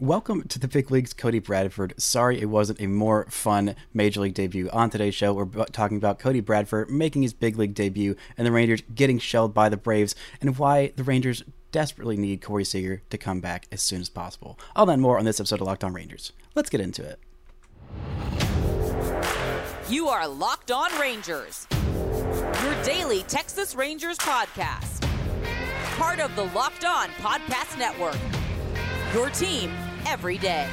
Welcome to the big leagues, Cody Bradford. Sorry it wasn't a more fun Major League debut. On today's show, we're talking about Cody Bradford making his big league debut and the Rangers getting shelled by the Braves and why the Rangers desperately need Corey Seager to come back as soon as possible. All that and more on this episode of Locked On Rangers. Let's get into it. You are Locked On Rangers, your daily Texas Rangers podcast. Part of the Locked On Podcast Network. Your team every day.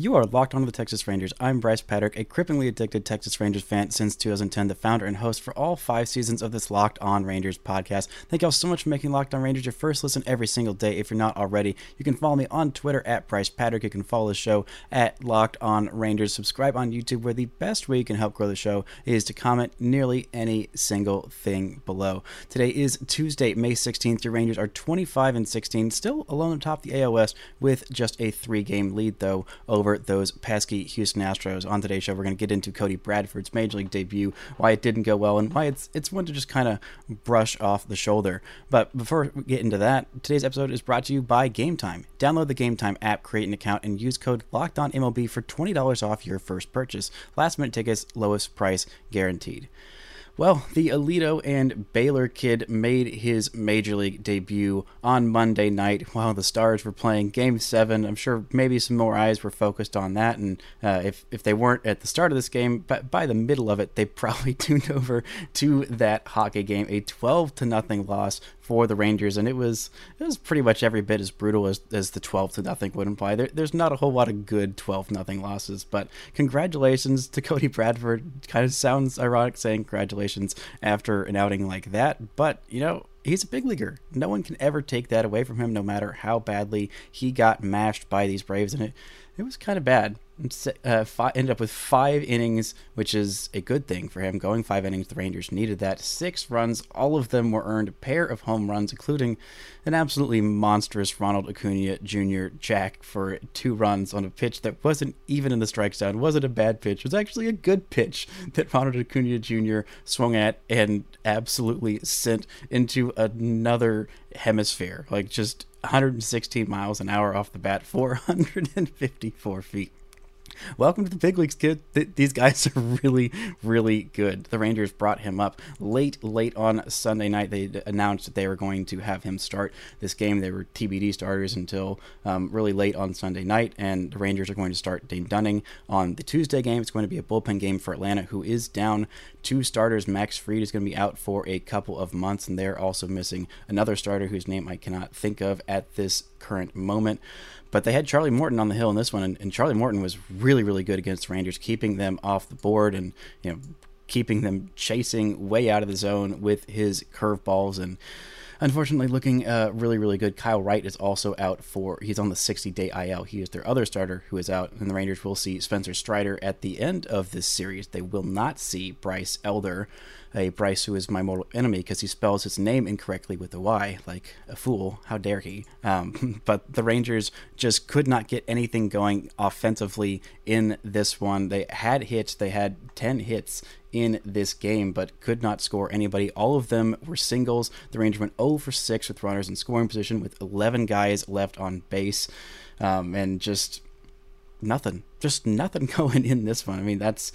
You are locked onto the Texas Rangers. I'm Brice Paterik, a cripplingly addicted Texas Rangers fan since 2010, the founder and host for all 5 seasons of this Locked On Rangers podcast. Thank y'all so much for making Locked On Rangers your first listen every single day. If you're not already, you can follow me on Twitter at Brice Paterik. You can follow the show at Locked On Rangers. Subscribe on YouTube, where the best way you can help grow the show is to comment nearly any single thing below. Today is Tuesday, May 16th. Your Rangers are 25-16, still alone atop the AL West with just a 3-game lead, though, over those pesky Houston Astros. On today's show, we're going to get into Cody Bradford's Major League debut, why it didn't go well, and why it's one to just kind of brush off the shoulder. But before we get into that, today's episode is brought to you by GameTime. Download the GameTime app, create an account, and use code LOCKEDONMLB for $20 off your first purchase. Last-minute tickets, lowest price guaranteed. Well, the Alito and Baylor kid made his Major League debut on Monday night while the Stars were playing Game 7. I'm sure maybe some more eyes were focused on that, and if they weren't at the start of this game, but by the middle of it, they probably tuned over to that hockey game, a 12-0 loss for the Rangers, and it was pretty much every bit as brutal as the 12-0 would imply. There's not a whole lot of good 12-0 losses, but congratulations to Cody Bradford. Kind of sounds ironic saying congratulations after an outing like that, but, you know, he's a big leaguer. No one can ever take that away from him, no matter how badly he got mashed by these Braves, and it was kind of bad. Ended up with 5 innings, which is a good thing for him. Going 5 innings, the Rangers needed that. 6 runs, all of them were earned. A pair of home runs, including an absolutely monstrous Ronald Acuña Jr. jack for 2 runs on a pitch that wasn't even in the strike zone. Wasn't a bad pitch. It was actually a good pitch that Ronald Acuña Jr. swung at and absolutely sent into another hemisphere. Like, just 116 miles an hour off the bat, 454 feet. Welcome to the big leagues, kid. These guys are really, really good. The Rangers brought him up late on Sunday night. They announced that they were going to have him start this game. They were TBD starters until really late on Sunday night, and the Rangers are going to start Dane Dunning on the Tuesday game. It's going to be a bullpen game for Atlanta, who is down 2 starters. Max Fried is going to be out for a couple of months, and they're also missing another starter whose name I cannot think of at this current moment. But they had Charlie Morton on the hill in this one, and Charlie Morton was really, really good against the Rangers, keeping them off the board and, you know, keeping them chasing way out of the zone with his curveballs, and unfortunately looking really, really good. Kyle Wright is also out he's on the 60-day IL. He is their other starter who is out, and the Rangers will see Spencer Strider at the end of this series. They will not see Bryce Elder, a Bryce who is my mortal enemy because he spells his name incorrectly with a Y, like a fool. How dare he? But the Rangers just could not get anything going offensively in this one. They had hits. They had 10 hits in this game, but could not score anybody. All of them were singles. The Rangers went 0 for 6 with runners in scoring position with 11 guys left on base, and just nothing. Just nothing going in this one. I mean, that's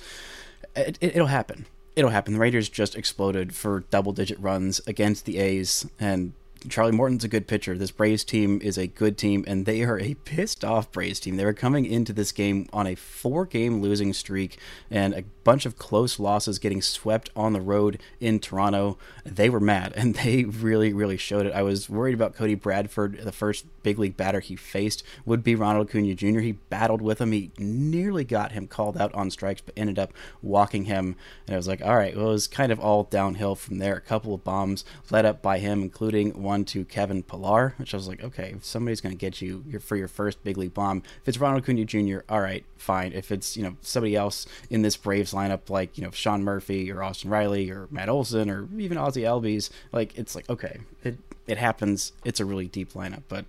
it'll happen. It'll happen. The Rangers just exploded for double-digit runs against the A's, and Charlie Morton's a good pitcher. This Braves team is a good team, and they are a pissed-off Braves team. They were coming into this game on a 4-game losing streak and a bunch of close losses, getting swept on the road in Toronto. They were mad, and they really, really showed it. I was worried about Cody Bradford. The first big league batter he faced would be Ronald Acuña Jr. He battled with him. He nearly got him called out on strikes, but ended up walking him. And I was like, all right, well, it was kind of all downhill from there. A couple of bombs led up by him, including one to Kevin Pillar, which I was like, okay, if somebody's going to get you for your first big league bomb, if it's Ronald Acuña Jr., all right, fine. If it's, you know, somebody else in this Braves lineup, like, you know, Sean Murphy or Austin Riley or Matt Olson or even Ozzie Albies, like, it's like, okay, it happens. It's a really deep lineup, but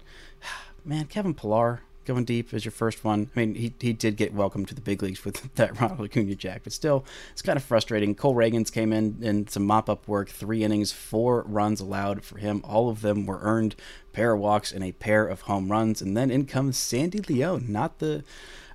man, Kevin Pillar, going deep as your first one. I mean, he did get welcomed to the big leagues with that Ronald Acuña jack, but still, it's kind of frustrating. Cole Ragans came in and some mop-up work, 3 innings, 4 runs allowed for him. All of them were earned, pair of walks and a pair of home runs. And then in comes Sandy Leon, not the...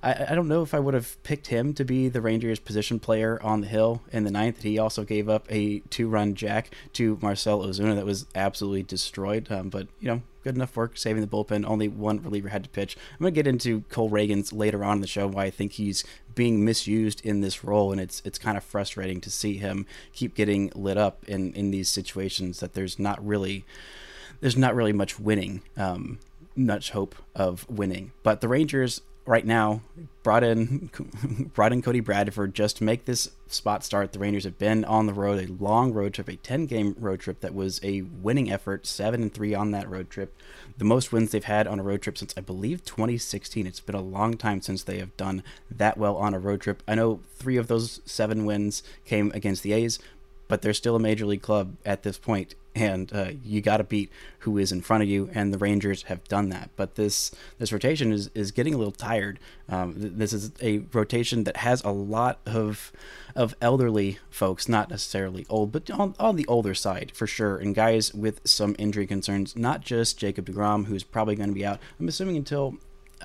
I don't know if I would have picked him to be the Rangers position player on the hill in the 9th. He also gave up a 2-run jack to Marcell Ozuna that was absolutely destroyed. But, you know, good enough work saving the bullpen. Only one reliever had to pitch. I'm going to get into Cole Ragans later on in the show, why I think he's being misused in this role, and it's kind of frustrating to see him keep getting lit up in these situations that there's not really much winning, much hope of winning. But the Rangers... right now, brought in Cody Bradford just to make this spot start. The Rangers have been on the road, a long road trip, a 10-game road trip that was a winning effort, 7-3 on that road trip. The most wins they've had on a road trip since, I believe, 2016. It's been a long time since they have done that well on a road trip. I know 3 of those 7 wins came against the A's, but they're still a major league club at this point, and you got to beat who is in front of you, and the Rangers have done that. But this rotation is getting a little tired. This is a rotation that has a lot of elderly folks, not necessarily old, but on the older side for sure, and guys with some injury concerns, not just Jacob DeGrom, who's probably going to be out, I'm assuming, until,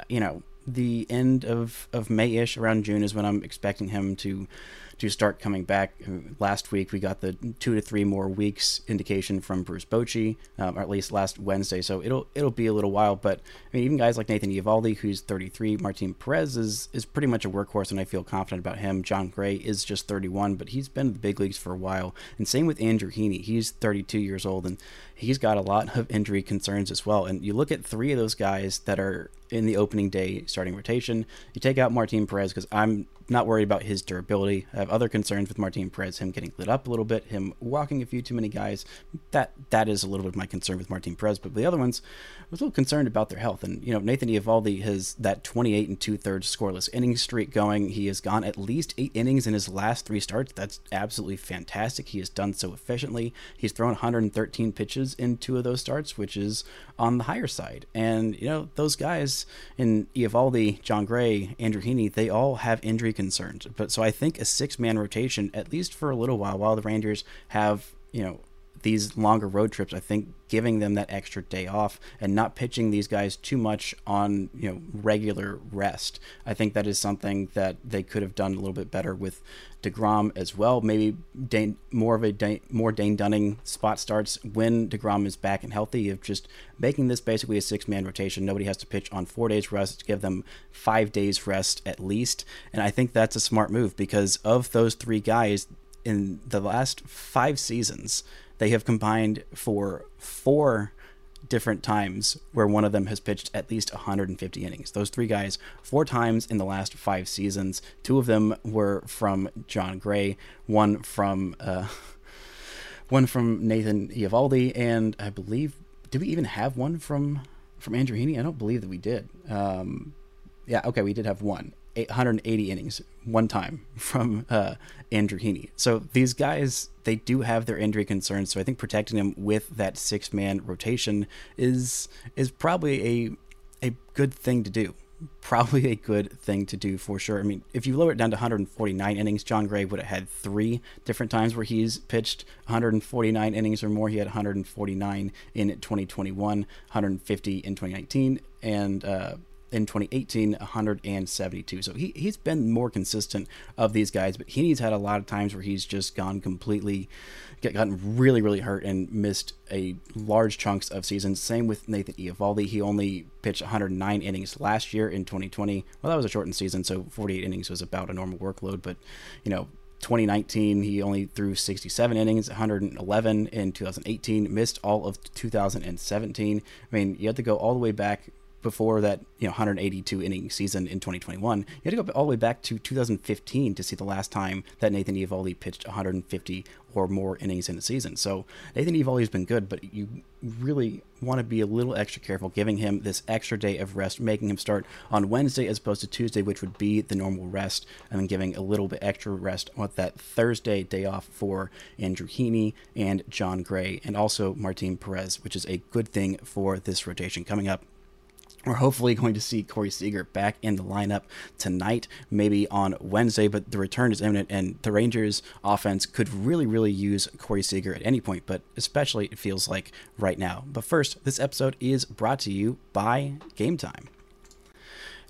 you know, the end of May-ish. Around June is when I'm expecting him to start coming back. Last week we got the 2 to 3 more weeks indication from Bruce Bochy, or at least last Wednesday, so it'll be a little while. But I mean, even guys like Nathan Eovaldi, who's 33, Martin Perez is pretty much a workhorse, and I feel confident about him. John Gray is just 31, but he's been in the big leagues for a while, and same with Andrew Heaney. He's 32 years old, and he's got a lot of injury concerns as well. And you look at 3 of those guys that are in the opening day starting rotation. You take out Martin Perez because I'm not worried about his durability. I have other concerns with Martin Perez, him getting lit up a little bit, him walking a few too many guys. That is a little bit of my concern with Martin Perez. But the other ones, I was a little concerned about their health. And, you know, Nathan Eovaldi has that 28 2/3 scoreless inning streak going. He has gone at least 8 innings in his last 3 starts. That's absolutely fantastic. He has done so efficiently. He's thrown 113 pitches in 2 of those starts, which is on the higher side. And, you know, those guys in Eovaldi, John Gray, Andrew Heaney, they all have injury concerns. But so I think a 6-man rotation, at least for a little while the Rangers have, you know, these longer road trips, I think giving them that extra day off and not pitching these guys too much on, you know, regular rest, I think that is something that they could have done a little bit better with DeGrom as well. Maybe more Dane Dunning spot starts when DeGrom is back and healthy, of just making this basically a 6-man rotation. Nobody has to pitch on 4 days rest, give them 5 days rest at least. And I think that's a smart move, because of those 3 guys in the last 5 seasons, they have combined for 4 different times where one of them has pitched at least 150 innings. Those 3 guys, 4 times in the last 5 seasons. 2 of them were from John Gray, one from Nathan Eovaldi, and I believe, did we even have one from Andrew Heaney? I don't believe that we did. Yeah, okay, we did have 180 innings one time from Andrew Heaney. So these guys, they do have their injury concerns, so I think protecting them with that 6-man rotation is probably a good thing to do. Probably a good thing to do for sure. I mean, if you lower it down to 149 innings, John Gray would have had 3 different times where he's pitched 149 innings or more. He had 149 in 2021, 150 in 2019, and in 2018, 172. So he's been more consistent of these guys, but Heaney's had a lot of times where he's just gone completely, gotten really, really hurt and missed a large chunks of seasons. Same with Nathan Eovaldi. He only pitched 109 innings last year in 2020. Well, that was a shortened season, so 48 innings was about a normal workload, but, you know, 2019, he only threw 67 innings, 111 in 2018, missed all of 2017. I mean, you have to go all the way back before that, you know, 182 inning season in 2021, you had to go all the way back to 2015 to see the last time that Nathan Eovaldi pitched 150 or more innings in a season. So Nathan Eovaldi's been good, but you really want to be a little extra careful, giving him this extra day of rest, making him start on Wednesday as opposed to Tuesday, which would be the normal rest, and then giving a little bit extra rest on that Thursday day off for Andrew Heaney and John Gray, and also Martin Perez, which is a good thing for this rotation coming up. We're hopefully going to see Corey Seager back in the lineup tonight, maybe on Wednesday, but the return is imminent, and the Rangers' offense could really, really use Corey Seager at any point, but especially it feels like right now. But first, this episode is brought to you by GameTime.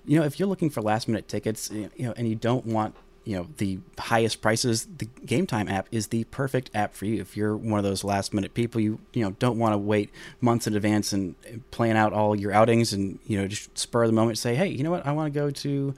You know, if you're looking for last-minute tickets, and you don't want the highest prices, the GameTime app is the perfect app for you. If you're one of those last-minute people, you don't want to wait months in advance and plan out all your outings and, just spur of the moment say, hey, you know what, I want to go to,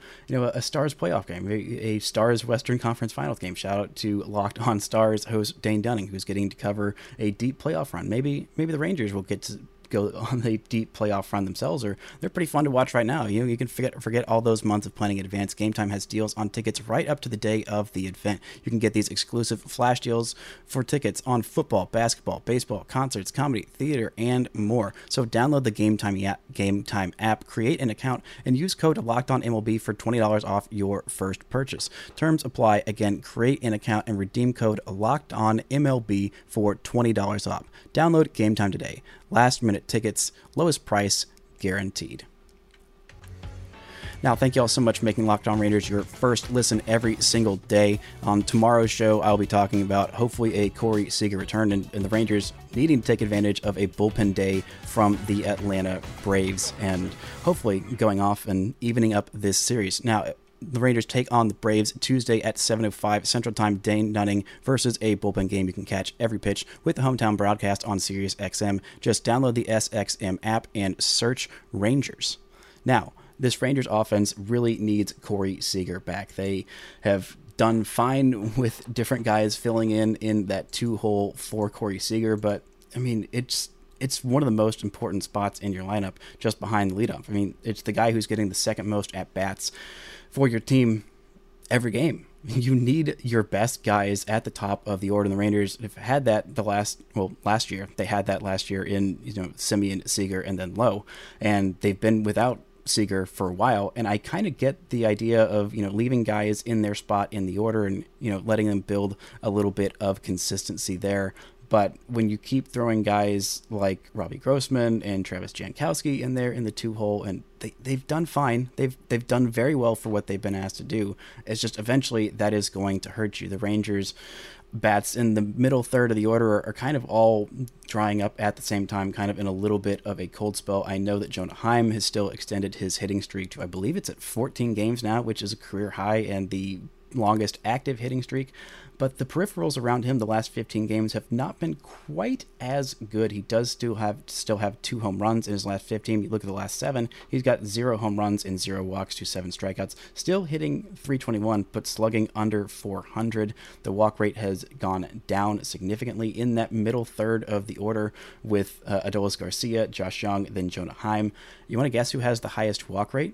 a Stars playoff game, a Stars Western Conference Finals game. Shout out to Locked On Stars host Dane Dunning, who's getting to cover a deep playoff run. Maybe the Rangers will get to go on the deep playoff run themselves, or they're pretty fun to watch right now. You can forget all those months of planning in advance. GameTime has deals on tickets right up to the day of the event. You can get these exclusive flash deals for tickets on football, basketball, baseball, concerts, comedy, theater, and more. So download the GameTime app, create an account, and use code LOCKEDONMLB for $20 off your first purchase. Terms apply. Again, create an account and redeem code LOCKEDONMLB for $20 off. Download GameTime today. Last-minute tickets, lowest price guaranteed. Now, thank you all so much for making Locked On Rangers your first listen every single day. On tomorrow's show, I'll be talking about hopefully a Corey Seager return and the Rangers needing to take advantage of a bullpen day from the Atlanta Braves and hopefully going off and evening up this series. Now, the Rangers take on the Braves Tuesday at 7:05 Central Time. Dane Dunning versus a bullpen game. You can catch every pitch with the hometown broadcast on SiriusXM. Just download the SXM app and search Rangers. Now, this Rangers offense really needs Corey Seager back. They have done fine with different guys filling in that two-hole for Corey Seager, but, I mean, it's one of the most important spots in your lineup, just behind the leadoff. I mean, it's the guy who's getting the second most at-bats for your team every game. You need your best guys at the top of the order, and the Rangers have had that last year in, Semien, Seager, and then Lowe, and they've been without Seager for a while, and I kind of get the idea of, leaving guys in their spot in the order and, letting them build a little bit of consistency there. But when you keep throwing guys like Robbie Grossman and Travis Jankowski in there in the two-hole, and they've done fine. They've done very well for what they've been asked to do. It's just eventually that is going to hurt you. The Rangers' bats in the middle third of the order are kind of all drying up at the same time, kind of in a little bit of a cold spell. I know that Jonah Heim has still extended his hitting streak to, I believe it's at 14 games now, which is a career high and the longest active hitting streak, but the peripherals around him the last 15 games have not been quite as good. He does still have 2 home runs in his last 15. You look at the last 7, he's got 0 home runs and 0 walks to 7 strikeouts, still hitting 321 but slugging under 400. The walk rate has gone down significantly in that middle third of the order with Adolis Garcia, Josh Jung, then Jonah Heim. You want to guess who has the highest walk rate?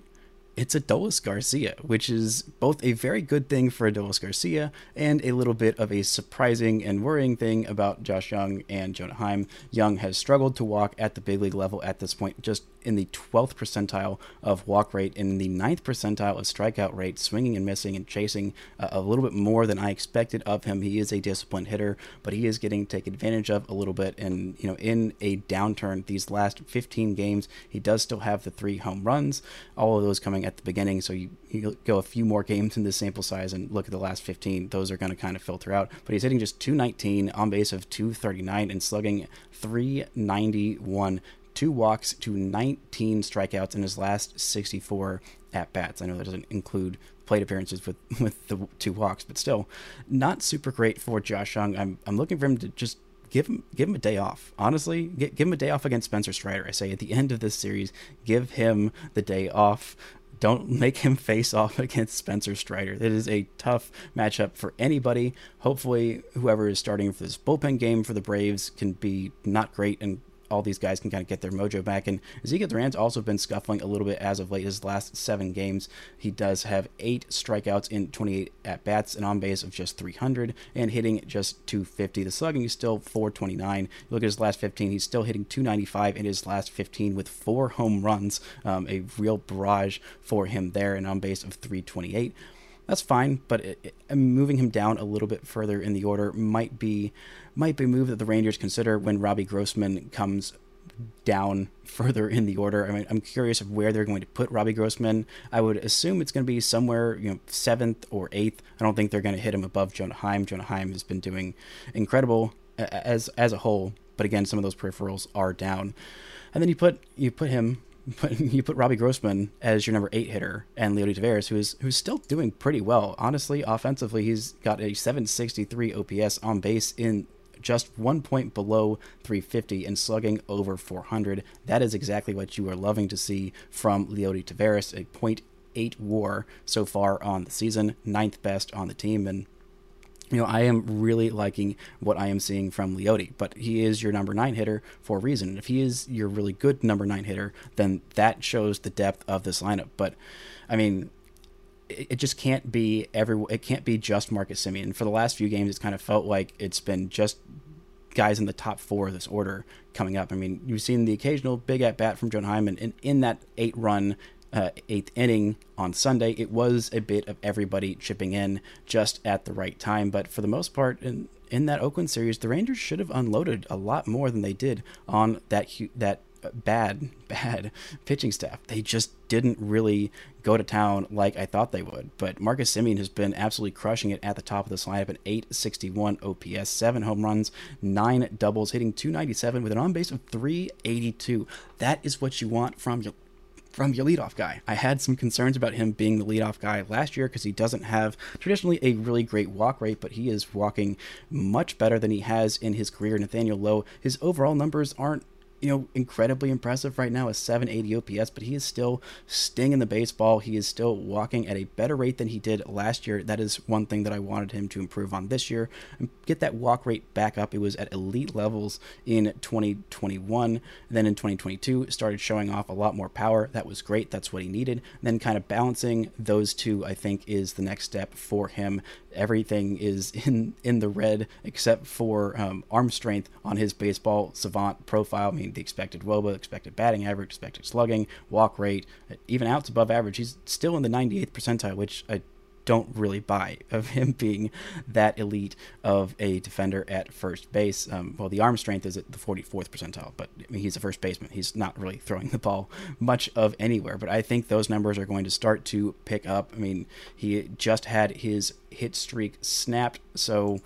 It's Adolis Garcia, which is both a very good thing for Adolis Garcia and a little bit of a surprising and worrying thing about Josh Jung and Jonah Heim. Jung has struggled to walk at the big league level at this point, just in the 12th percentile of walk rate and in the 9th percentile of strikeout rate, swinging and missing and chasing a little bit more than I expected of him. He is a disciplined hitter, but he is getting taken advantage of a little bit. And, in a downturn these last 15 games, he does still have the 3 home runs, all of those coming at the beginning. So you go a few more games in this sample size and look at the last 15, those are going to kind of filter out, but he's hitting just 219 on base of 239 and slugging 391, 2 walks to 19 strikeouts in his last 64 at bats. I know that doesn't include plate appearances with the 2 walks, but still not super great for Josh Jung. I'm looking for him to just give him a day off. Honestly, give him a day off against Spencer Strider. I say at the end of this series, give him the day off. Don't make him face off against Spencer Strider. That is a tough matchup for anybody. Hopefully, whoever is starting for this bullpen game for the Braves can be not great, and all these guys can kind of get their mojo back. And Ezekiel Duran's also been scuffling a little bit as of late. His last 7 games, he does have 8 strikeouts in 28 at-bats, an on-base of just 300, and hitting just 250. The slugging is still 429. Look at his last 15, he's still hitting 295 in his last 15 with 4 home runs, a real barrage for him there, an on-base of 328. That's fine, but moving him down a little bit further in the order might be a move that the Rangers consider when Robbie Grossman comes down further in the order. I mean, I'm curious of where they're going to put Robbie Grossman. I would assume it's going to be somewhere, 7th or 8th. I don't think they're going to hit him above Jonah Heim. Jonah Heim has been doing incredible as a whole, but again, some of those peripherals are down. And then you put Robbie Grossman as your number 8 hitter, and Leody Taveras, who's still doing pretty well. Honestly, offensively, he's got a 763 OPS on base in just 1 point below 350 and slugging over 400. That is exactly what you are loving to see from Leody Taveras, a .8 WAR so far on the season, 9th best on the team. And I am really liking what I am seeing from Leody, but he is your number 9 hitter for a reason. If he is your really good number 9 hitter, then that shows the depth of this lineup. But I mean, it just can't be everyone. It can't be just Marcus Semien. For the last few games, it's kind of felt like it's been just guys in the top 4 of this order coming up. I mean, you've seen the occasional big at bat from Jonah Heim, and in that 8-run 8th inning on Sunday, it was a bit of everybody chipping in just at the right time. But for the most part, in that Oakland series, the Rangers should have unloaded a lot more than they did on that bad pitching staff. They just didn't really go to town like I thought they would. But Marcus Semien has been absolutely crushing it at the top of this lineup, an 861 OPS, 7 home runs, 9 doubles, hitting 297 with an on base of 382. That is what you want from your leadoff guy. I had some concerns about him being the leadoff guy last year because he doesn't have traditionally a really great walk rate, but he is walking much better than he has in his career. Nathaniel Lowe, his overall numbers aren't incredibly impressive right now, a 780 OPS, but he is still stinging the baseball. He is still walking at a better rate than he did last year. That is one thing that I wanted him to improve on this year and get that walk rate back up. It was at elite levels in 2021. And then in 2022, started showing off a lot more power. That was great. That's what he needed. And then kind of balancing those two, I think, is the next step for him. Everything is in the red except for arm strength on his baseball savant profile. I mean, the expected WOBA, expected batting average, expected slugging, walk rate, even outs above average. He's still in the 98th percentile, which I don't really buy of him being that elite of a defender at first base. Well, the arm strength is at the 44th percentile, but I mean, he's a first baseman. He's not really throwing the ball much of anywhere, but I think those numbers are going to start to pick up. I mean, he just had his hit streak snapped, so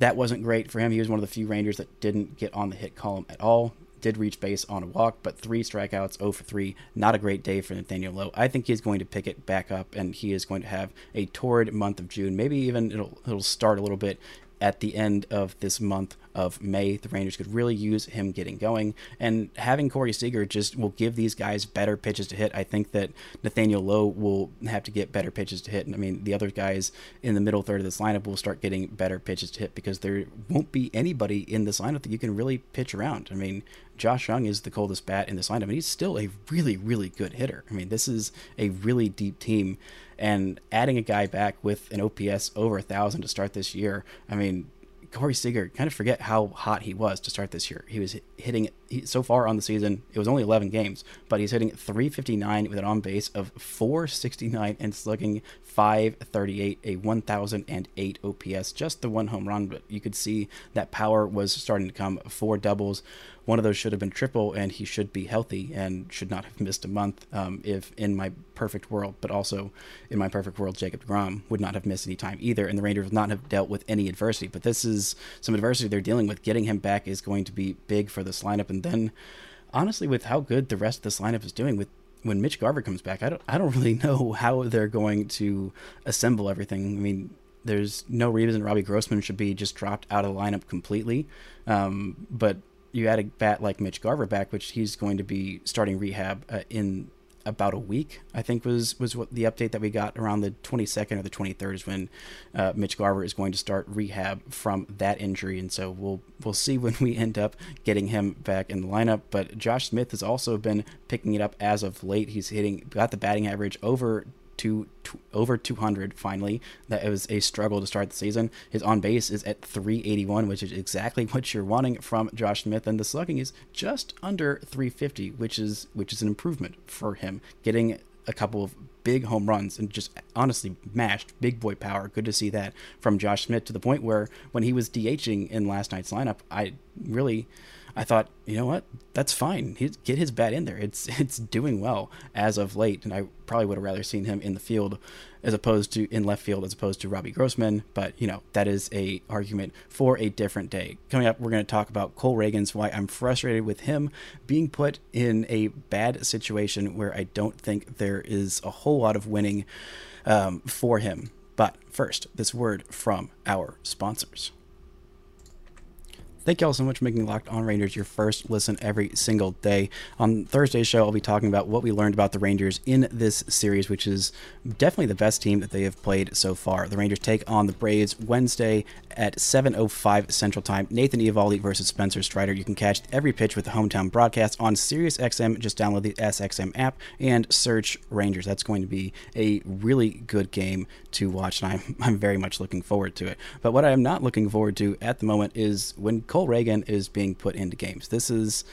that wasn't great for him. He was one of the few Rangers that didn't get on the hit column at all. Did reach base on a walk, but 3 strikeouts, 0 for 3. Not a great day for Nathaniel Lowe. I think he's going to pick it back up, and he is going to have a torrid month of June. Maybe even it'll start a little bit at the end of this month of May. The Rangers could really use him getting going, and having Corey Seager just will give these guys better pitches to hit. I think that Nathaniel Lowe will have to get better pitches to hit, and I mean, the other guys in the middle third of this lineup will start getting better pitches to hit because there won't be anybody in this lineup that you can really pitch around. I mean, Josh Jung is the coldest bat in this lineup, and he's still a really, really good hitter. I mean, this is a really deep team, and adding a guy back with an OPS over 1,000 to start this year, I mean, Corey Seager, kind of forget how hot he was to start this year. He was hitting, so far on the season, it was only 11 games, but he's hitting 359 with an on base of 469 and slugging 538, a 1,008 OPS, just the 1 home run, but you could see that power was starting to come. 4 doubles. One of those should have been triple, and he should be healthy and should not have missed a month if in my perfect world, but also in my perfect world, Jacob DeGrom would not have missed any time either, and the Rangers would not have dealt with any adversity. But this is some adversity they're dealing with. Getting him back is going to be big for this lineup. And then, honestly, with how good the rest of this lineup is doing, when Mitch Garver comes back, I don't really know how they're going to assemble everything. I mean, there's no reason Robbie Grossman should be just dropped out of the lineup completely, but you add a bat like Mitch Garver back, which he's going to be starting rehab in about a week, I think was what the update that we got around the 22nd or the 23rd is when Mitch Garver is going to start rehab from that injury. And so we'll see when we end up getting him back in the lineup. But Josh Smith has also been picking it up as of late. He's got the batting average over 200 finally. That was a struggle to start the season. His on base is at 381, which is exactly what you're wanting from Josh Smith, and the slugging is just under 350, which is an improvement for him. Getting a couple of big home runs and just honestly mashed big boy power. Good to see that from Josh Smith, to the point where when he was DHing in last night's lineup, I I thought, you know what, that's fine. Get his bat in there. It's doing well as of late, and I probably would have rather seen him in the field as opposed to in left field as opposed to Robbie Grossman. But, you know, that is a argument for a different day. Coming up, we're going to talk about Cole Ragans, why I'm frustrated with him being put in a bad situation where I don't think there is a whole lot of winning for him. But first, this word from our sponsors. Thank you all so much for making Locked On Rangers your first listen every single day. On Thursday's show, I'll be talking about what we learned about the Rangers in this series, which is definitely the best team that they have played so far. The Rangers take on the Braves Wednesday at 7:05 Central Time. Nathan Eovaldi versus Spencer Strider. You can catch every pitch with the hometown broadcast on SiriusXM. Just download the SXM app and search Rangers. That's going to be a really good game to watch, and I'm very much looking forward to it. But what I am not looking forward to at the moment is when Cole Ragan is being put into games. This is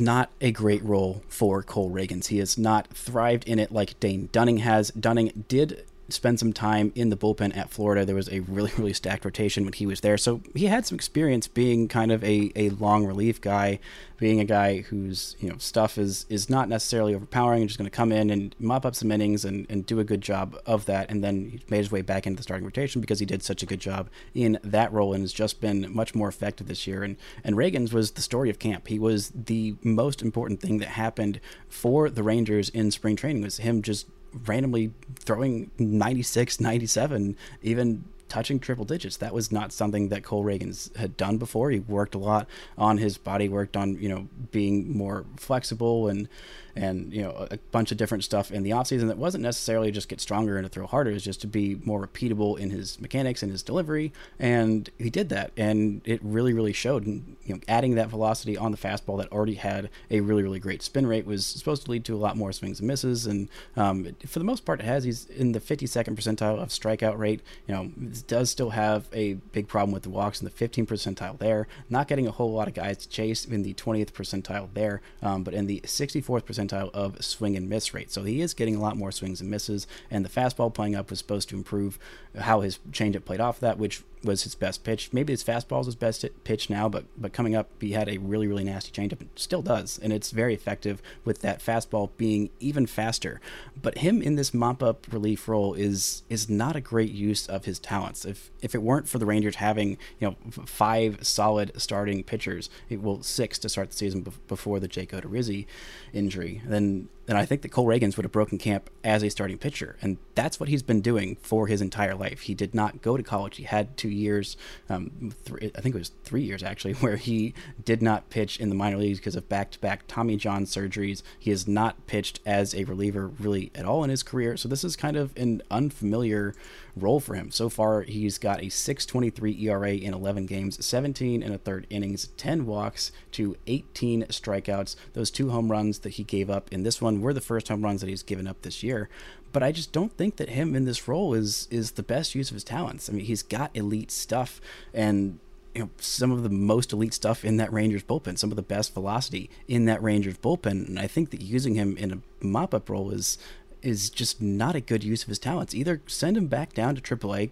not a great role for Cole Ragans. He has not thrived in it like Dane Dunning has. Dunning did spend some time in the bullpen at Florida. There was a really, really stacked rotation when he was there. So he had some experience being kind of a long relief guy, being a guy whose, you know, stuff is not necessarily overpowering and just going to come in and mop up some innings and do a good job of that. And then he made his way back into the starting rotation because he did such a good job in that role and has just been much more effective this year. And Ragans was the story of camp. He was the most important thing that happened for the Rangers in spring training, was him just randomly throwing 96, 97, even touching triple digits. That was not something that Cole Ragans had done before. He worked a lot on his body, worked on, you know, being more flexible and you know, a bunch of different stuff in the offseason that wasn't necessarily just get stronger and to throw harder. It was just to be more repeatable in his mechanics and his delivery, and he did that, and it really, really showed. And, you know, adding that velocity on the fastball that already had a really, really great spin rate was supposed to lead to a lot more swings and misses, and for the most part it has. He's in the 52nd percentile of strikeout rate. You know, does still have a big problem with the walks in the 15th percentile there, not getting a whole lot of guys to chase in the 20th percentile there, but in the 64th percentile of swing and miss rate. So he is getting a lot more swings and misses, and the fastball playing up was supposed to improve how his changeup played off that, which was his best pitch. Maybe his fastball is his best pitch now, but coming up, he had a really, really nasty changeup, and still does, and it's very effective with that fastball being even faster. But him in this mop-up relief role is not a great use of his talents. If it weren't for the Rangers having, you know, five solid starting pitchers, six to start the season before the Jacob DeGrom injury, then I think that Cole Ragans would have broken camp as a starting pitcher, and that's what he's been doing for his entire life. He did not go to college. He had 2 years, I think it was 3 years actually, where he did not pitch in the minor leagues because of back-to-back Tommy John surgeries. He has not pitched as a reliever really at all in his career, so this is kind of an unfamiliar role for him. So far, he's got a 6.23 ERA in 11 games, 17 and a third innings, 10 walks to 18 strikeouts. Those two home runs that he gave up in this one were the first home runs that he's given up this year. But I just don't think that him in this role is the best use of his talents. I mean, he's got elite stuff, and you know, some of the most elite stuff in that Rangers bullpen, some of the best velocity in that Rangers bullpen. And I think that using him in a mop-up role is just not a good use of his talents. Either send him back down to AAA,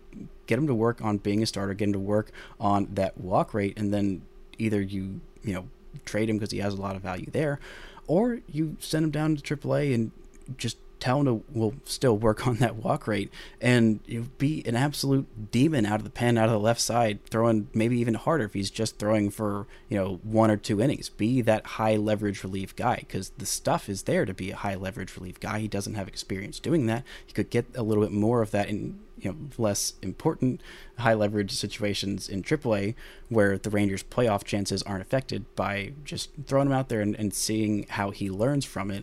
get him to work on being a starter, get him to work on that walk rate, and then either you know, trade him because he has a lot of value there, or you send him down to AAA and just tell him to still work on that walk rate, and you'll be an absolute demon out of the pen, out of the left side, throwing maybe even harder if he's just throwing for, you know, one or two innings. Be that high leverage relief guy, because the stuff is there to be a high leverage relief guy. He doesn't have experience doing that. He could get a little bit more of that in, you know, less important high leverage situations in AAA, where the Rangers' playoff chances aren't affected by just throwing him out there and seeing how he learns from it.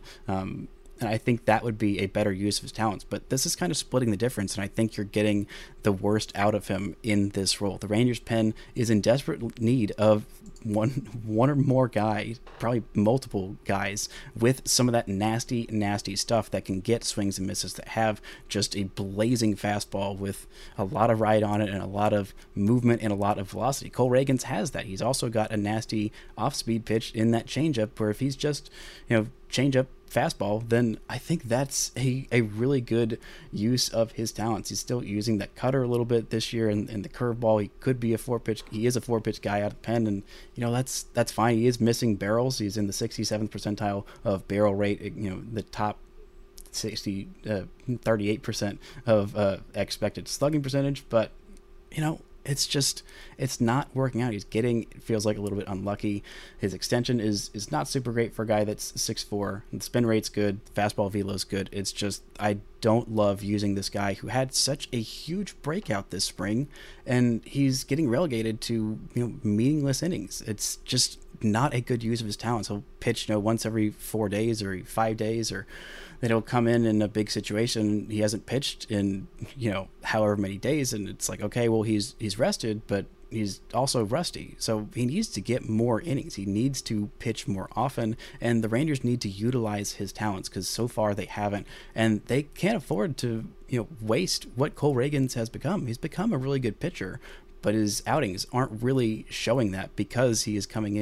And I think that would be a better use of his talents. But this is kind of splitting the difference, and I think you're getting the worst out of him in this role. The Rangers' pen is in desperate need of one or more guys, probably multiple guys, with some of that nasty, nasty stuff that can get swings and misses, that have just a blazing fastball with a lot of ride on it and a lot of movement and a lot of velocity. Cole Ragans has that. He's also got a nasty off-speed pitch in that changeup, where if he's just, you know, changeup fastball, then I think that's a really good use of his talents. He's still using that cutter a little bit this year and the curveball. He could be a four-pitch. He is a four-pitch guy out of pen, and you know that's fine. He is missing barrels. He's in the 67th percentile of barrel rate. You know, the top 38% of expected slugging percentage, but you know, it's just, it's not working out. He's getting, it feels like, a little bit unlucky. His extension is not super great for a guy that's 6'4". The spin rate's good. Fastball velo's good. It's just, I don't love using this guy who had such a huge breakout this spring, and he's getting relegated to, you know, meaningless innings. It's just not a good use of his talents. He'll pitch, you know, once every 4 days or 5 days, or then he'll come in a big situation. He hasn't pitched in, you know, however many days, and it's like, okay, well, he's rested, but he's also rusty. So he needs to get more innings. He needs to pitch more often, and the Rangers need to utilize his talents, because so far they haven't, and they can't afford to, you know, waste what Cole Ragans has become. He's become a really good pitcher, but his outings aren't really showing that, because he is coming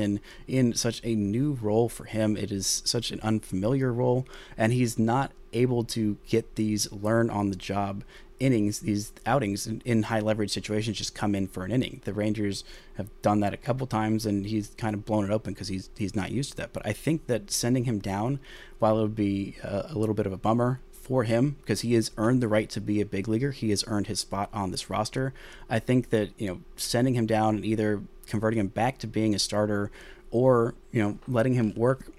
in such a new role for him. It is such an unfamiliar role, and he's not able to get these learn-on-the-job innings, these outings in high-leverage situations, just come in for an inning. The Rangers have done that a couple times, and he's kind of blown it open because he's not used to that. But I think that sending him down, while it would be a little bit of a bummer for him, because he has earned the right to be a big leaguer, he has earned his spot on this roster, I think that, you know, sending him down and either converting him back to being a starter, or, you know, letting him work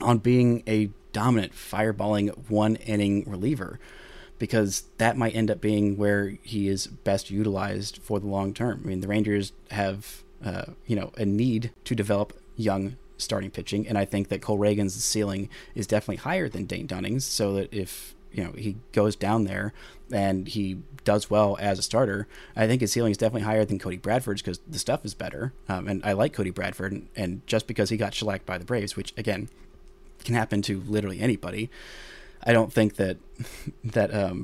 on being a dominant fireballing one inning reliever, because that might end up being where he is best utilized for the long term. I mean, the Rangers have you know, a need to develop young starting pitching, and I think that Cole Ragans' ceiling is definitely higher than Dane Dunning's, so that if, you know, he goes down there and he does well as a starter, I think his ceiling is definitely higher than Cody Bradford's, because the stuff is better, and I like Cody Bradford, and just because he got shellacked by the Braves, which again can happen to literally anybody, I don't think that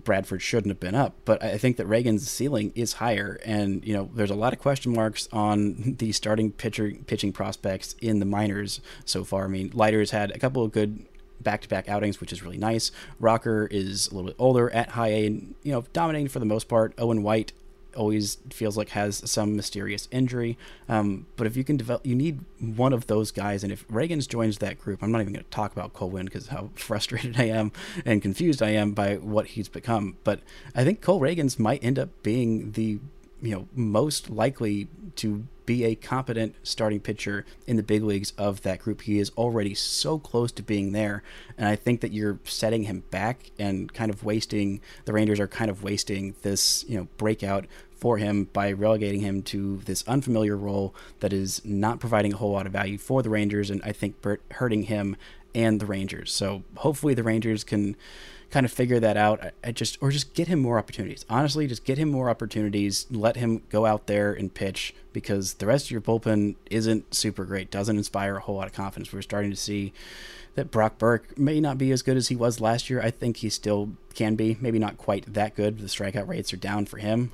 Bradford shouldn't have been up, but I think that Ragans' ceiling is higher, and you know, there's a lot of question marks on the starting pitching prospects in the minors so far. I mean, Leiter's had a couple of good back-to-back outings, which is really nice. Rocker is a little bit older at high A, and, you know, dominating for the most part. Owen White always feels like has some mysterious injury, but if you can develop, you need one of those guys, and if Ragans joins that group, I'm not even going to talk about Cole Wynn, because how frustrated I am and confused I am by what he's become, but I think Cole Ragans might end up being the, you know, most likely to be a competent starting pitcher in the big leagues of that group. He is already so close to being there, and I think that you're setting him back and kind of wasting, the Rangers are kind of wasting this, you know, breakout for him by relegating him to this unfamiliar role that is not providing a whole lot of value for the Rangers, and I think hurting him and the Rangers. So hopefully the Rangers can kind of figure that out. Just get him more opportunities. Honestly, just get him more opportunities. Let him go out there and pitch, because the rest of your bullpen isn't super great. Doesn't inspire a whole lot of confidence. We're starting to see that Brock Burke may not be as good as he was last year. I think he still can be, maybe not quite that good. The strikeout rates are down for him,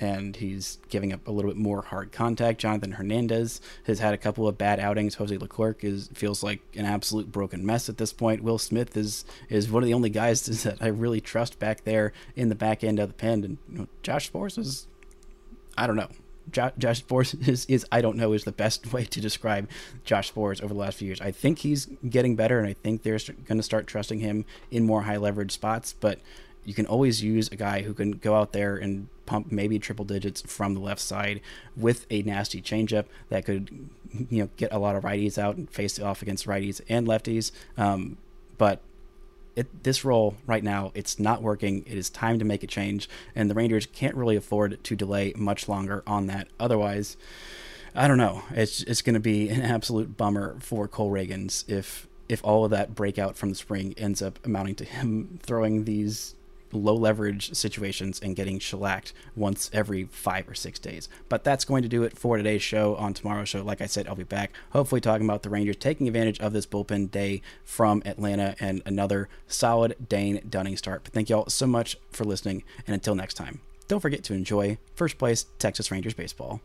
and he's giving up a little bit more hard contact. Jonathan Hernandez has had a couple of bad outings. Jose Leclerc feels like an absolute broken mess at this point. Will Smith is one of the only guys that I really trust back there in the back end of the pen, and you know, Josh Spores is, I don't know. Josh Spores is I don't know is the best way to describe Josh Spores over the last few years. I think he's getting better, and I think they're going to start trusting him in more high leverage spots, but you can always use a guy who can go out there and pump maybe triple digits from the left side with a nasty changeup that could, you know, get a lot of righties out and face off against righties and lefties. But this role right now, it's not working. It is time to make a change, and the Rangers can't really afford to delay much longer on that. Otherwise, I don't know. It's going to be an absolute bummer for Cole Ragans if all of that breakout from the spring ends up amounting to him throwing these low-leverage situations and getting shellacked once every 5 or 6 days. But that's going to do it for today's show. On tomorrow's show, like I said, I'll be back, hopefully talking about the Rangers taking advantage of this bullpen day from Atlanta and another solid Dane Dunning start. But thank you all so much for listening, and until next time, don't forget to enjoy first-place Texas Rangers baseball.